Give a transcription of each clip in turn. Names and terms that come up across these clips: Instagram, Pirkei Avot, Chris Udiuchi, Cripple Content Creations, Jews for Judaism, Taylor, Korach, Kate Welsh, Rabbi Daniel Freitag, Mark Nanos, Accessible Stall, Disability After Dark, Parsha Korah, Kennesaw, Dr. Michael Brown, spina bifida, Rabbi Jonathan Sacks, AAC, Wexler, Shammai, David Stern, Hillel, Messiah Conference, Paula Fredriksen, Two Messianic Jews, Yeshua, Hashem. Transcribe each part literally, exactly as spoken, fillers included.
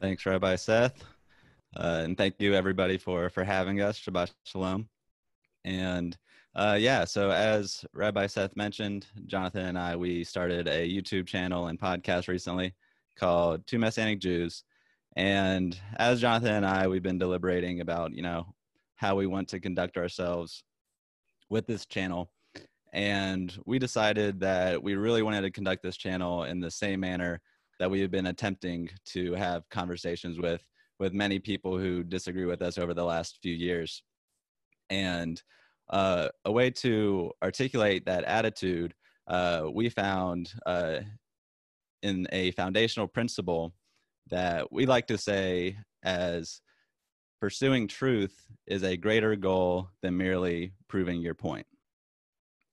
Thanks, Rabbi Seth. Uh, and thank you, everybody, for, for having us. Shabbat Shalom. And uh, yeah, so as Rabbi Seth mentioned, Jonathan and I, we started a YouTube channel and podcast recently called Two Messianic Jews. And as Jonathan and I, we've been deliberating about, you know, how we want to conduct ourselves with this channel. And we decided that we really wanted to conduct this channel in the same manner that we have been attempting to have conversations with, with many people who disagree with us over the last few years. And uh, a way to articulate that attitude, uh, we found uh, in a foundational principle that we like to say as pursuing truth is a greater goal than merely proving your point.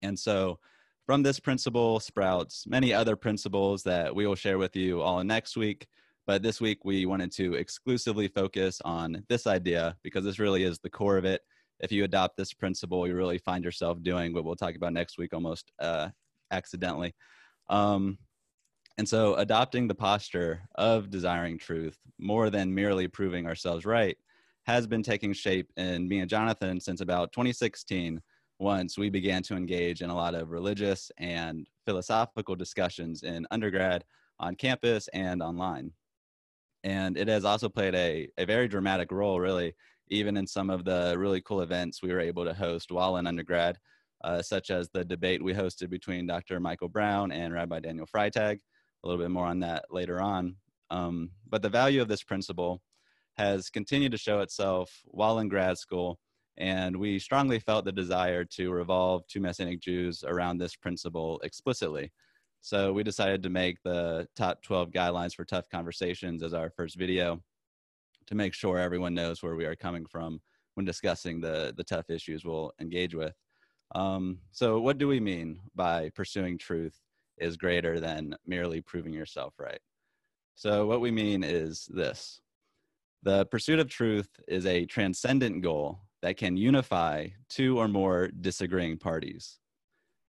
And so from this principle sprouts many other principles that we will share with you all next week. But this week we wanted to exclusively focus on this idea because this really is the core of it. If you adopt this principle, you really find yourself doing what we'll talk about next week almost uh, accidentally. Um, and so adopting the posture of desiring truth more than merely proving ourselves right has been taking shape in me and Jonathan since about twenty sixteen, once we began to engage in a lot of religious and philosophical discussions in undergrad, on campus, and online. And it has also played a, a very dramatic role, really, even in some of the really cool events we were able to host while in undergrad, uh, such as the debate we hosted between Doctor Michael Brown and Rabbi Daniel Freitag. A little bit more on that later on. Um, but the value of this principle has continued to show itself while in grad school, and we strongly felt the desire to revolve Two Messianic Jews around this principle explicitly. So we decided to make the top twelve guidelines for tough conversations as our first video to make sure everyone knows where we are coming from when discussing the, the tough issues we'll engage with. Um, so what do we mean by pursuing truth is greater than merely proving yourself right? So what we mean is this. The pursuit of truth is a transcendent goal that can unify two or more disagreeing parties.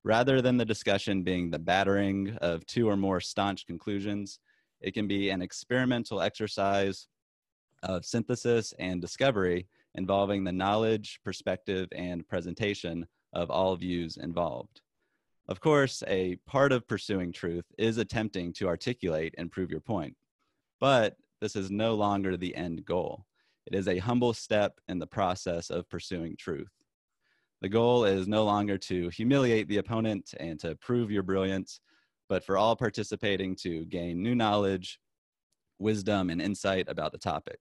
Rather than the discussion being the battering of two or more staunch conclusions, it can be an experimental exercise of synthesis and discovery involving the knowledge, perspective, and presentation of all views involved. Of course, a part of pursuing truth is attempting to articulate and prove your point, but this is no longer the end goal. It is a humble step in the process of pursuing truth. The goal is no longer to humiliate the opponent and to prove your brilliance, but for all participating to gain new knowledge, wisdom, and insight about the topic.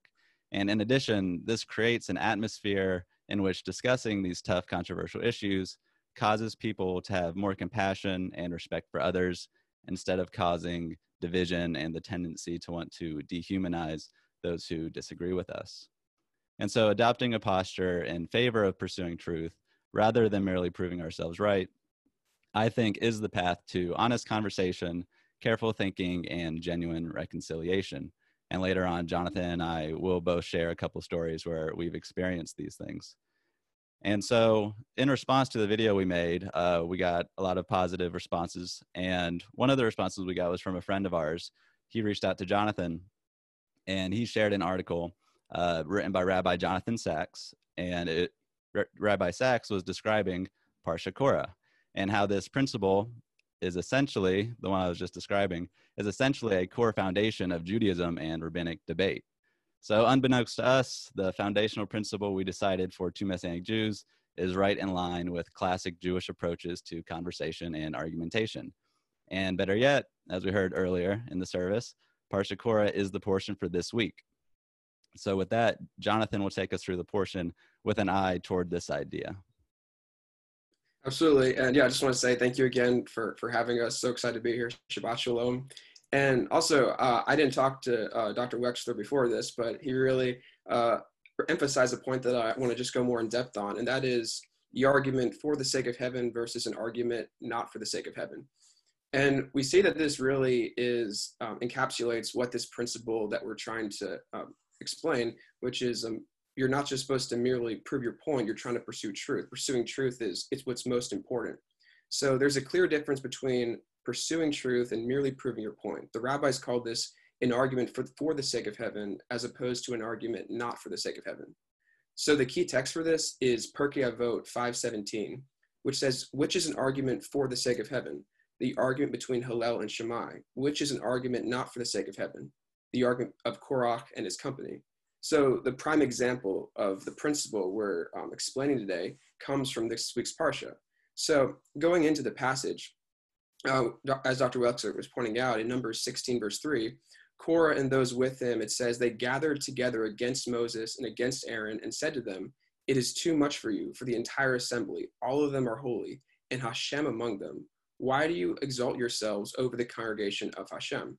And in addition, this creates an atmosphere in which discussing these tough, controversial issues causes people to have more compassion and respect for others instead of causing division and the tendency to want to dehumanize those who disagree with us. And so adopting a posture in favor of pursuing truth rather than merely proving ourselves right, I think, is the path to honest conversation, careful thinking, and genuine reconciliation. And later on, Jonathan and I will both share a couple stories where we've experienced these things. And so in response to the video we made, uh, we got a lot of positive responses. And one of the responses we got was from a friend of ours. He reached out to Jonathan and he shared an article uh, written by Rabbi Jonathan Sacks. And it, R- Rabbi Sacks was describing Parsha Korah and how this principle is essentially, the one I was just describing, is essentially a core foundation of Judaism and rabbinic debate. So unbeknownst to us, the foundational principle we decided for Two Messianic Jews is right in line with classic Jewish approaches to conversation and argumentation. And better yet, as we heard earlier in the service, Parsha Korah is the portion for this week. So with that, Jonathan will take us through the portion with an eye toward this idea. Absolutely. And yeah, I just want to say thank you again for, for having us. So excited to be here. Shabbat Shalom. And also, uh, I didn't talk to uh, Doctor Wexler before this, but he really uh, emphasized a point that I want to just go more in depth on, and that is the argument for the sake of heaven versus an argument not for the sake of heaven. And we see that this really is, um, encapsulates what this principle that we're trying to um, explain, which is um, you're not just supposed to merely prove your point, you're trying to pursue truth. Pursuing truth is it's what's most important. So there's a clear difference between pursuing truth and merely proving your point. The rabbis called this an argument for, for the sake of heaven, as opposed to an argument not for the sake of heaven. So the key text for this is Pirkei Avot five seventeen, which says, which is an argument for the sake of heaven? The argument between Hillel and Shammai, which is an argument not for the sake of heaven, the argument of Korach and his company. So the prime example of the principle we're um, explaining today comes from this week's Parsha. So going into the passage, uh, as Doctor Wexler was pointing out, in Numbers sixteen, verse three, Korah and those with him, it says, they gathered together against Moses and against Aaron and said to them, it is too much for you, for the entire assembly. All of them are holy, and Hashem among them. Why do you exalt yourselves over the congregation of Hashem?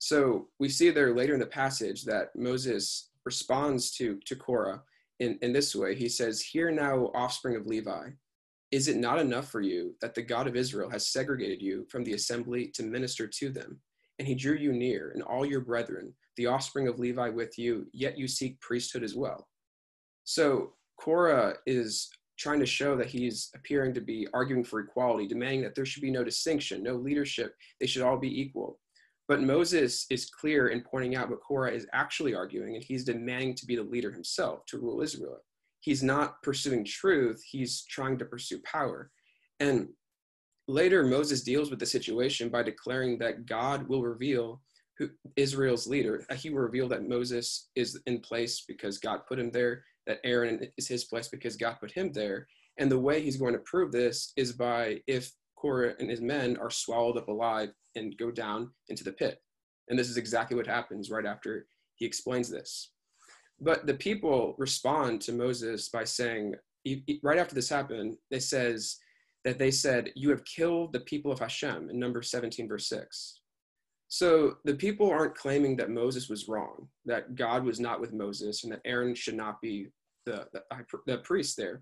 So we see there later in the passage that Moses responds to, to Korah in, in this way. He says, hear now, offspring of Levi, is it not enough for you that the God of Israel has segregated you from the assembly to minister to them? And he drew you near, and all your brethren, the offspring of Levi with you, yet you seek priesthood as well. So Korah is trying to show that he's appearing to be arguing for equality, demanding that there should be no distinction, no leadership. They should all be equal. But Moses is clear in pointing out what Korah is actually arguing, and he's demanding to be the leader himself, to rule Israel. He's not pursuing truth, he's trying to pursue power. And later, Moses deals with the situation by declaring that God will reveal who Israel's leader. He will reveal that Moses is in place because God put him there, that Aaron is his place because God put him there. And the way he's going to prove this is by if Korah and his men are swallowed up alive and go down into the pit. And this is exactly what happens right after he explains this. But the people respond to Moses by saying, right after this happened, it says that they said, you have killed the people of Hashem, in Numbers seventeen, verse six. So the people aren't claiming that Moses was wrong, that God was not with Moses, and that Aaron should not be the, the, the priest there.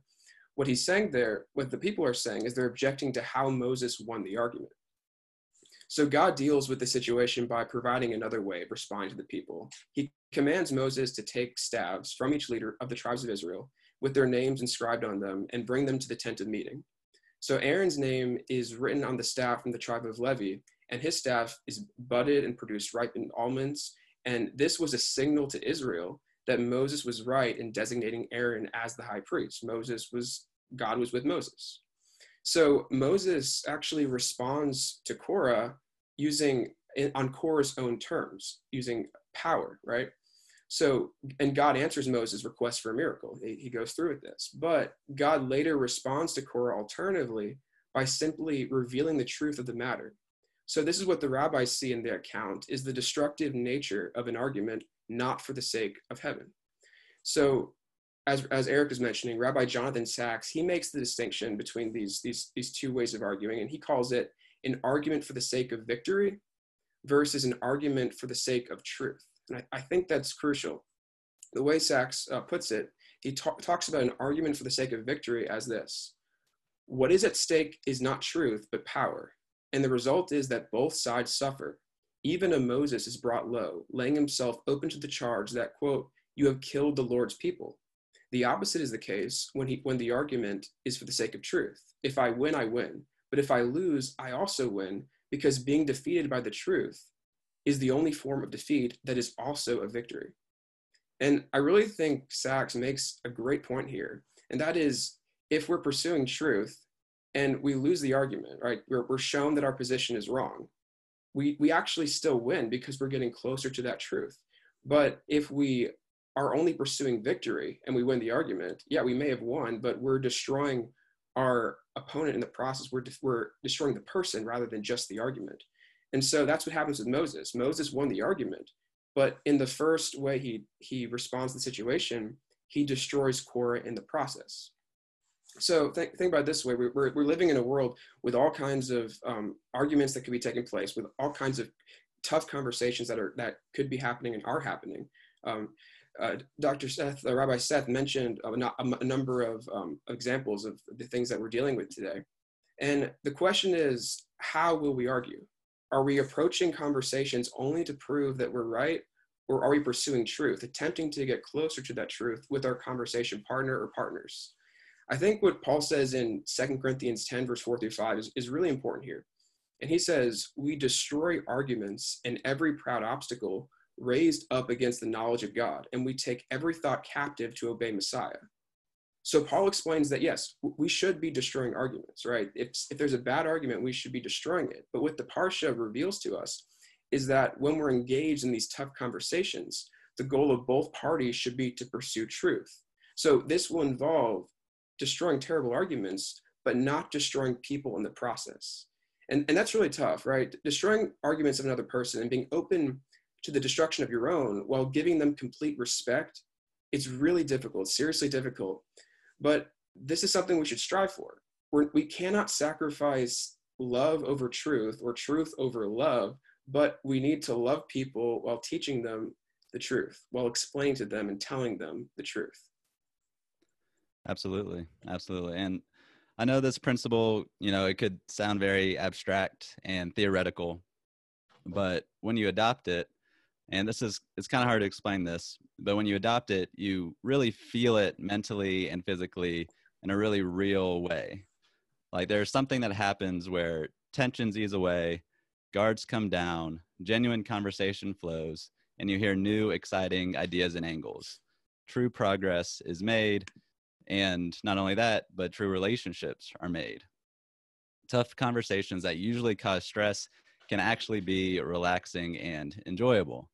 What he's saying there, what the people are saying, is they're objecting to how Moses won the argument. So God deals with the situation by providing another way of responding to the people. He commands Moses to take staves from each leader of the tribes of Israel with their names inscribed on them and bring them to the tent of meeting. So Aaron's name is written on the staff from the tribe of Levi, and his staff is budded and produced ripened almonds. And this was a signal to Israel that Moses was right in designating Aaron as the high priest. Moses was, God was with Moses. So Moses actually responds to Korah using, on Korah's own terms, using power, right? So, and God answers Moses' request for a miracle. He goes through with this. But God later responds to Korah alternatively by simply revealing the truth of the matter. So this is what the rabbis see in their account, is the destructive nature of an argument not for the sake of heaven. So as, as Eric was mentioning, Rabbi Jonathan Sacks, he makes the distinction between these, these, these two ways of arguing, and he calls it an argument for the sake of victory versus an argument for the sake of truth. And I, I think that's crucial. The way Sacks uh, puts it, he ta- talks about an argument for the sake of victory as this: what is at stake is not truth, but power. And the result is that both sides suffer. Even a Moses is brought low, laying himself open to the charge that, quote, you have killed the Lord's people. The opposite is the case when he, when the argument is for the sake of truth. If I win, I win. But if I lose, I also win, because being defeated by the truth is the only form of defeat that is also a victory. And I really think Sacks makes a great point here. And that is, if we're pursuing truth, and we lose the argument, right? We're, we're shown that our position is wrong. We, we actually still win because we're getting closer to that truth. But if we are only pursuing victory and we win the argument, yeah, we may have won, but we're destroying our opponent in the process. We're, de- we're destroying the person rather than just the argument. And so that's what happens with Moses. Moses won the argument, but in the first way he, he responds to the situation, he destroys Korah in the process. So think, think about it this way. We're, we're, we're living in a world with all kinds of um, arguments that could be taking place, with all kinds of tough conversations that are that could be happening and are happening. Um, uh, Doctor Seth, uh, Rabbi Seth mentioned a, a, a number of um, examples of the things that we're dealing with today. And the question is, how will we argue? Are we approaching conversations only to prove that we're right? Or are we pursuing truth, attempting to get closer to that truth with our conversation partner or partners? I think what Paul says in Second Corinthians ten, verse four through five is, is really important here. And he says, we destroy arguments and every proud obstacle raised up against the knowledge of God, and we take every thought captive to obey Messiah. So Paul explains that, yes, we should be destroying arguments, right? If, if there's a bad argument, we should be destroying it. But what the Parsha reveals to us is that when we're engaged in these tough conversations, the goal of both parties should be to pursue truth. So this will involve destroying terrible arguments, but not destroying people in the process. And, and that's really tough, right? Destroying arguments of another person and being open to the destruction of your own while giving them complete respect, it's really difficult, seriously difficult. But this is something we should strive for. We're, we cannot sacrifice love over truth or truth over love, but we need to love people while teaching them the truth, while explaining to them and telling them the truth. Absolutely. Absolutely. And I know this principle, you know, it could sound very abstract and theoretical, but when you adopt it, and this is, it's kind of hard to explain this, but when you adopt it, you really feel it mentally and physically in a really real way. Like there's something that happens where tensions ease away, guards come down, genuine conversation flows, and you hear new, exciting ideas and angles. True progress is made. And not only that, but true relationships are made. Tough conversations that usually cause stress can actually be relaxing and enjoyable.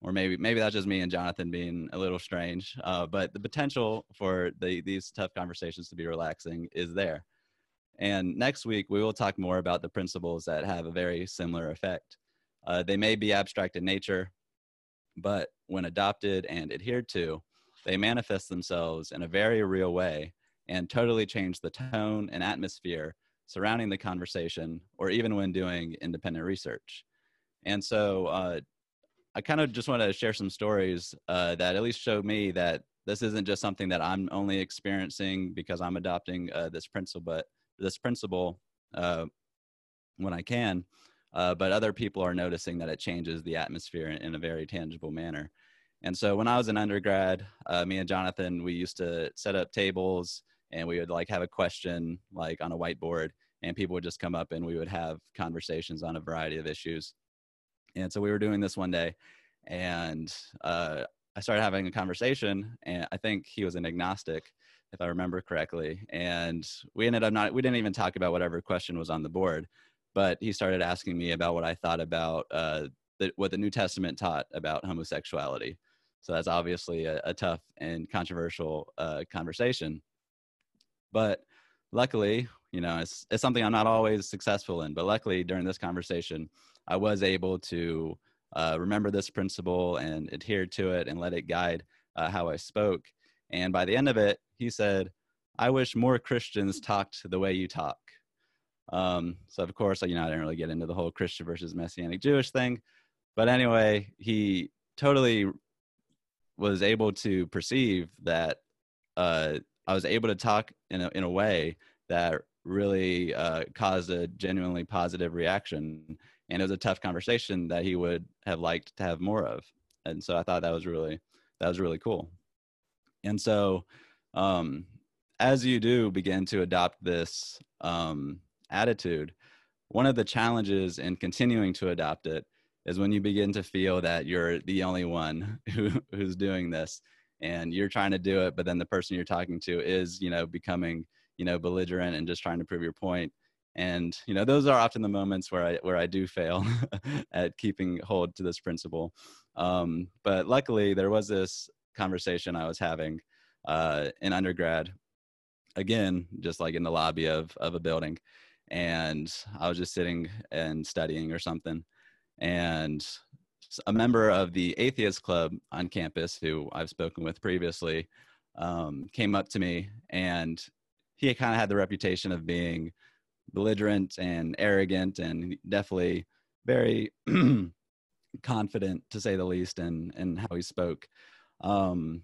Or maybe maybe that's just me and Jonathan being a little strange, uh, but the potential for the, these tough conversations to be relaxing is there. And next week, we will talk more about the principles that have a very similar effect. Uh, they may be abstract in nature, but when adopted and adhered to, they manifest themselves in a very real way and totally change the tone and atmosphere surrounding the conversation, or even when doing independent research. And so uh, I kind of just want to share some stories uh, that at least show me that this isn't just something that I'm only experiencing because I'm adopting uh, this principle, but this principle uh, when I can, uh, but other people are noticing that it changes the atmosphere in, in a very tangible manner. And so when I was an undergrad, uh, me and Jonathan, we used to set up tables and we would like have a question like on a whiteboard and people would just come up and we would have conversations on a variety of issues. And so we were doing this one day and uh, I started having a conversation and I think he was an agnostic, if I remember correctly. And we ended up not, we didn't even talk about whatever question was on the board, but he started asking me about what I thought about uh, the, what the New Testament taught about homosexuality. So that's obviously a, a tough and controversial uh, conversation. But luckily, you know, it's, it's something I'm not always successful in, but luckily during this conversation, I was able to uh, remember this principle and adhere to it and let it guide uh, how I spoke. And by the end of it, he said, I wish more Christians talked the way you talk. Um, so of course, you know, I didn't really get into the whole Christian versus Messianic Jewish thing, but anyway, he totally was able to perceive that uh, I was able to talk in a, in a way that really uh, caused a genuinely positive reaction. And it was a tough conversation that he would have liked to have more of. And so I thought that was really, that was really cool. And so um, as you do begin to adopt this um, attitude, one of the challenges in continuing to adopt it is when you begin to feel that you're the only one who, who's doing this and you're trying to do it, but then the person you're talking to is, you know, becoming, you know, belligerent and just trying to prove your point. And, you know, those are often the moments where I, where I do fail at keeping hold to this principle. Um, but luckily there was this conversation I was having uh, in undergrad, again, just like in the lobby of, of a building. And I was just sitting and studying or something. And a member of the atheist club on campus, who I've spoken with previously, um, came up to me, and he kind of had the reputation of being belligerent and arrogant and definitely very confident, to say the least, in, in how he spoke. Um,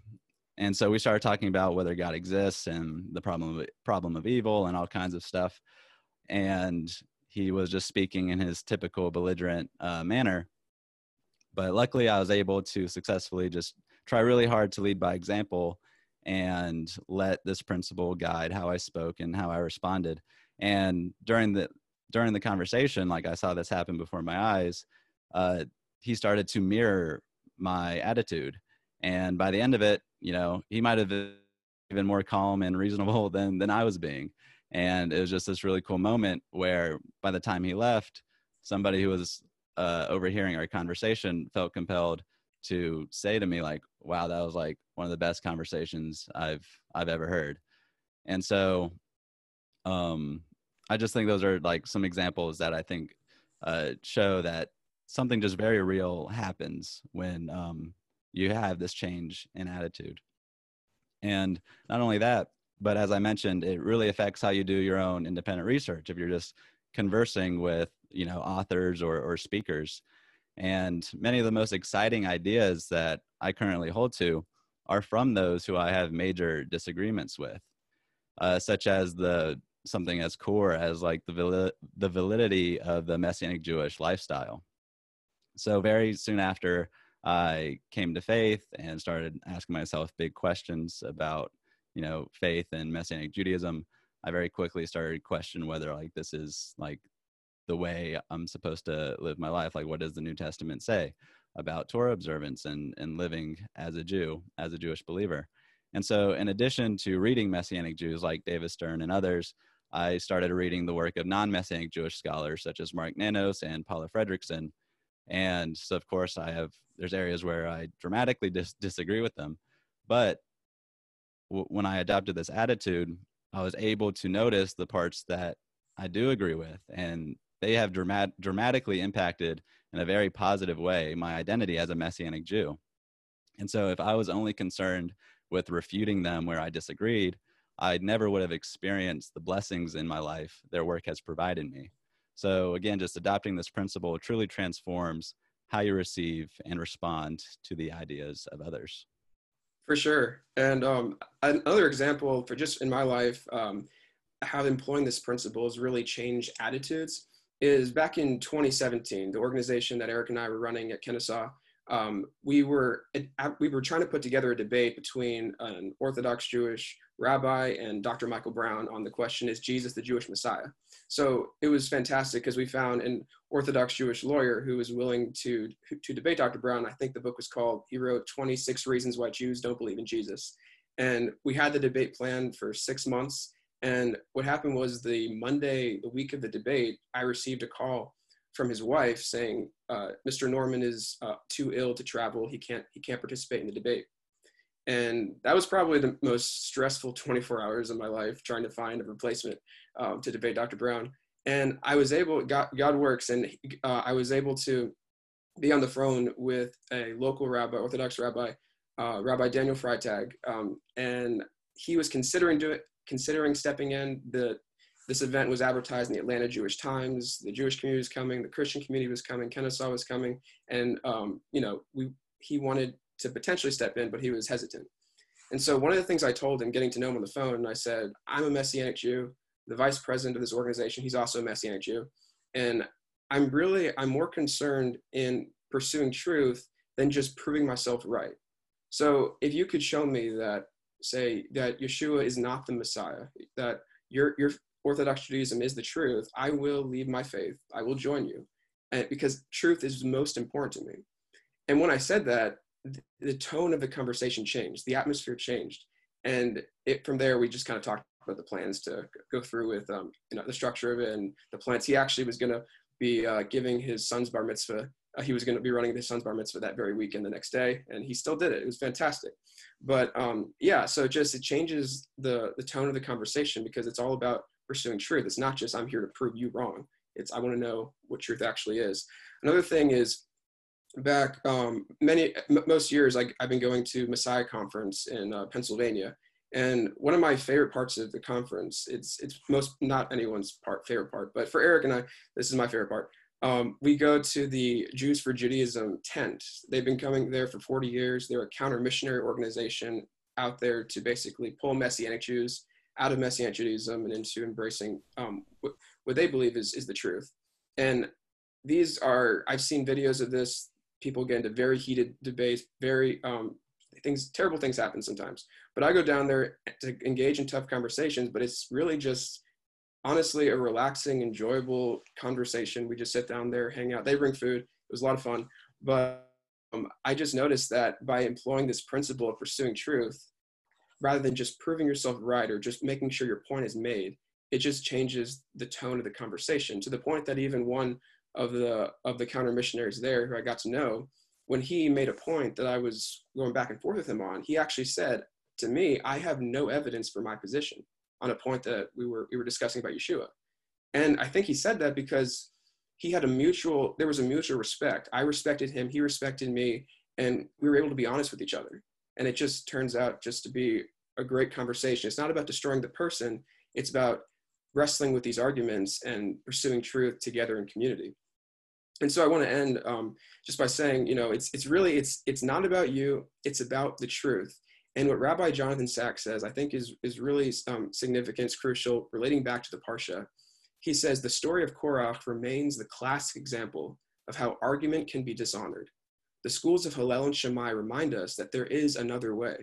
and so we started talking about whether God exists and the problem of, problem of evil and all kinds of stuff. And he was just speaking in his typical belligerent uh, manner. But luckily, I was able to successfully just try really hard to lead by example and let this principle guide how I spoke and how I responded. And during the during the conversation, like I saw this happen before my eyes, uh, he started to mirror my attitude. And by the end of it, you know, he might have been even more calm and reasonable than, than I was being. And it was just this really cool moment where by the time he left, somebody who was uh, overhearing our conversation felt compelled to say to me, like, wow, that was like one of the best conversations I've, I've ever heard. And so um, I just think those are like some examples that I think uh, show that something just very real happens when um, you have this change in attitude. And not only that, but as I mentioned, it really affects how you do your own independent research if you're just conversing with, you know, authors or, or speakers. And many of the most exciting ideas that I currently hold to are from those who I have major disagreements with, uh, such as the something as core as like the, vali- the validity of the Messianic Jewish lifestyle. So very soon after I came to faith and started asking myself big questions about, you know, faith and Messianic Judaism, I very quickly started to question whether like this is like the way I'm supposed to live my life. Like, what does the New Testament say about Torah observance and, and living as a Jew, as a Jewish believer? And so in addition to reading Messianic Jews like David Stern and others, I started reading the work of non-Messianic Jewish scholars such as Mark Nanos and Paula Fredriksen. And so, of course, I have, there's areas where I dramatically dis- disagree with them. But w- when I adopted this attitude, I was able to notice the parts that I do agree with. And they have dramat- dramatically impacted, in a very positive way, my identity as a Messianic Jew. And so if I was only concerned with refuting them where I disagreed, I never would have experienced the blessings in my life their work has provided me. So again, just adopting this principle truly transforms how you receive and respond to the ideas of others. For sure. And um, another example for just in my life, um, how employing this principle has really changed attitudes is back in twenty seventeen, the organization that Eric and I were running at Kennesaw, um, we were we were trying to put together a debate between an Orthodox Jewish rabbi and Doctor Michael Brown on the question, is Jesus the Jewish Messiah? So it was fantastic because we found an Orthodox Jewish lawyer who was willing to, to debate Doctor Brown. I think the book was called, he wrote twenty-six Reasons Why Jews Don't Believe in Jesus. And we had the debate planned for six months. And what happened was the Monday, the week of the debate, I received a call from his wife saying, uh, Mister Norman is uh, too ill to travel. He can't, he can't participate in the debate. And that was probably the most stressful twenty-four hours of my life, trying to find a replacement um, to debate Doctor Brown. And I was able, God, God works, and uh, I was able to be on the phone with a local rabbi, Orthodox rabbi, uh, Rabbi Daniel Freitag. Um, and he was considering doing considering stepping in. The, this event was advertised in the Atlanta Jewish Times. The Jewish community was coming, the Christian community was coming, Kennesaw was coming. And, um, you know, we he wanted to potentially step in, but he was hesitant. And so one of the things I told him, getting to know him on the phone, I said, I'm a Messianic Jew, the vice president of this organization, he's also a Messianic Jew. And I'm really, I'm more concerned in pursuing truth than just proving myself right. So if you could show me that, say that Yeshua is not the Messiah, that your, your Orthodox Judaism is the truth, I will leave my faith, I will join you. And because truth is most important to me. And when I said that, the tone of the conversation changed, the atmosphere changed. And it, from there, we just kind of talked about the plans to go through with, um, you know, the structure of it and the plans. He actually was going to be uh, giving his son's bar mitzvah. Uh, he was going to be running his son's bar mitzvah that very weekend the next day. And he still did it. It was fantastic. But um, yeah, so just it changes the, the tone of the conversation because it's all about pursuing truth. It's not just, I'm here to prove you wrong. It's, I want to know what truth actually is. Another thing is, back um, many, m- most years, I, I've been going to Messiah Conference in uh, Pennsylvania. And one of my favorite parts of the conference, it's it's most, not anyone's part, favorite part, but for Eric and I, this is my favorite part. Um, we go to the Jews for Judaism tent. They've been coming there for forty years. They're a counter-missionary organization out there to basically pull Messianic Jews out of Messianic Judaism and into embracing um, what, what they believe is, is the truth. And these are, I've seen videos of this. People get into very heated debates, very um, things, terrible things happen sometimes. But I go down there to engage in tough conversations, but it's really just honestly a relaxing, enjoyable conversation. We just sit down there, hang out. They bring food. It was a lot of fun. But um, I just noticed that by employing this principle of pursuing truth, rather than just proving yourself right or just making sure your point is made, it just changes the tone of the conversation, to the point that even one of the of the counter missionaries there, who I got to know, when he made a point that I was going back and forth with him on, he actually said to me, "I have no evidence for my position," on a point that we were we were discussing about Yeshua. And I think he said that because he had a mutual, there was a mutual respect. I respected him, he respected me, and we were able to be honest with each other. And it just turns out just to be a great conversation. It's not about destroying the person, it's about wrestling with these arguments and pursuing truth together in community. And so I want to end um, just by saying, you know, it's it's really, it's it's not about you, it's about the truth. And what Rabbi Jonathan Sacks says, I think is, is really um, significant, it's crucial, relating back to the Parsha. He says, the story of Korach remains the classic example of how argument can be dishonored. The schools of Hillel and Shammai remind us that there is another way.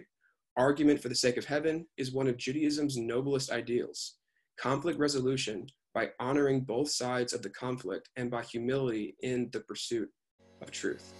Argument for the sake of heaven is one of Judaism's noblest ideals. Conflict resolution by honoring both sides of the conflict and by humility in the pursuit of truth.